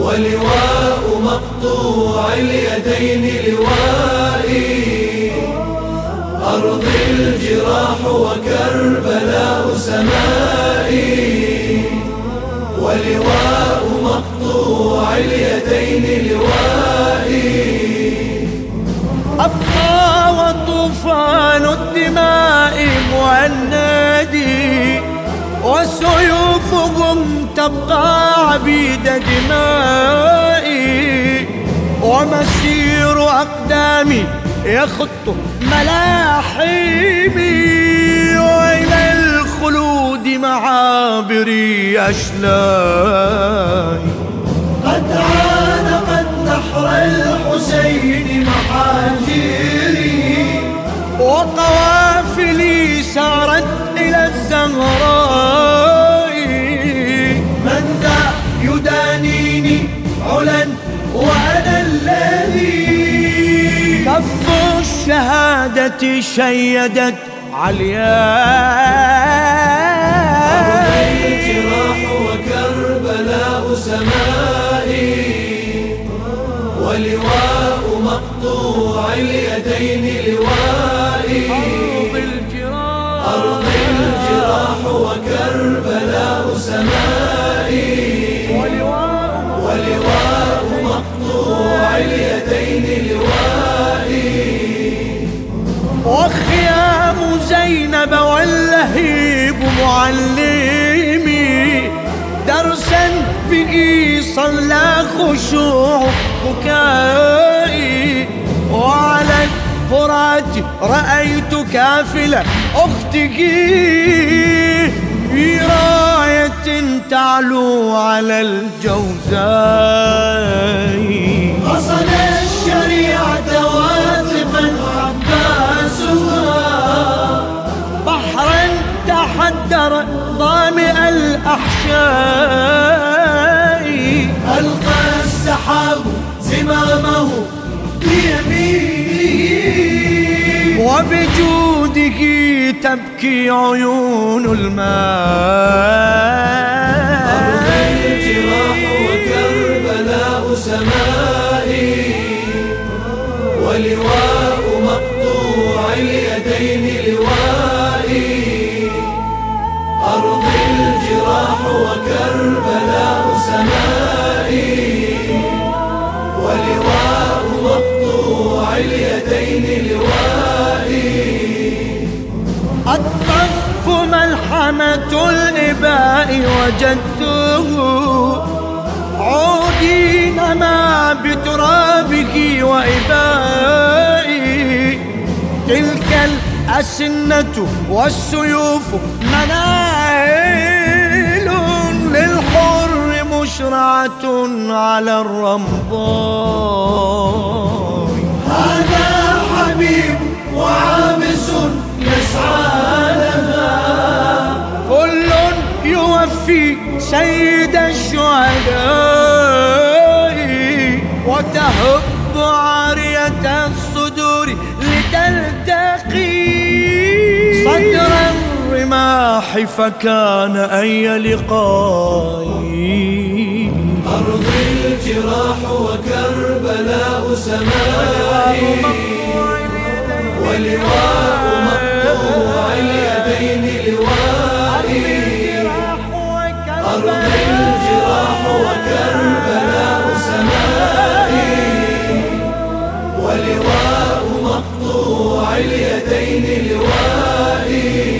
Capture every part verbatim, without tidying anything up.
ولواء مقطوع اليدين لوائي. أرضي الجراح وكربلاء سمائي، ولواء مقطوع اليدين لوائي. أبقى وطوفان الدماء مهندي، وسيوفهم تبقى عبيد دمائي. ومسير أقدامي يخط ملاحمي، وإلى الخلود معابري أشلاي. قد عانقت نحر الحسين محاجيري، وقوافلي سارت إلى الزهراء. من ذا يدانيني علا وأنا الذي كف الشهادة شيدت علياي. أرضي الجراح وكربلاء سمائي، ولواء مقطوع اليدين لوائي. أرضي الجراح وكربلاء سمائي، ولواء مقطوع اليدين لوائي. وخيام زينب واللهيب معلمي، درسا به صلى خشوع بكائي. وعلى الفرات رأيت كافلة أختك، في راية تعلو على الجوزاء. قصد الشريعة واثقا عباسها، بحرا تحدر ظامئ الأحشاء. ألقى السحاب زمامه بيمينه، وبجوده تبكي عيون الماء. أرضي الجراح وكربلاء سمائي، ولواء مقطوع اليدين لوائي. أرضي الجراح وكربلاء سمائي، ولواء مقطوع اليدين لوائي. الطف ملحمة الإباء وجدته، عودي نما بترابه وإبائي. تلك الأسنة والسيوف منائل للحر، مشرعة على الرمضاء. هذا حبيب وعابس يسعى لها، كل يوفي سيد الشهداء. وتهب عارية الصدور لتلتقي، صدر الرماح فكان أي لقائي. أرضي الجراح وكربلاء سمائي، ولواء مقطوع اليدين لوائي. أرضي الجراح وكربلاء كربلاء سمائي ولواء مقطوع اليدين لوائي.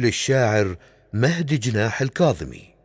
للشاعر مهدي جناح الكاظمي.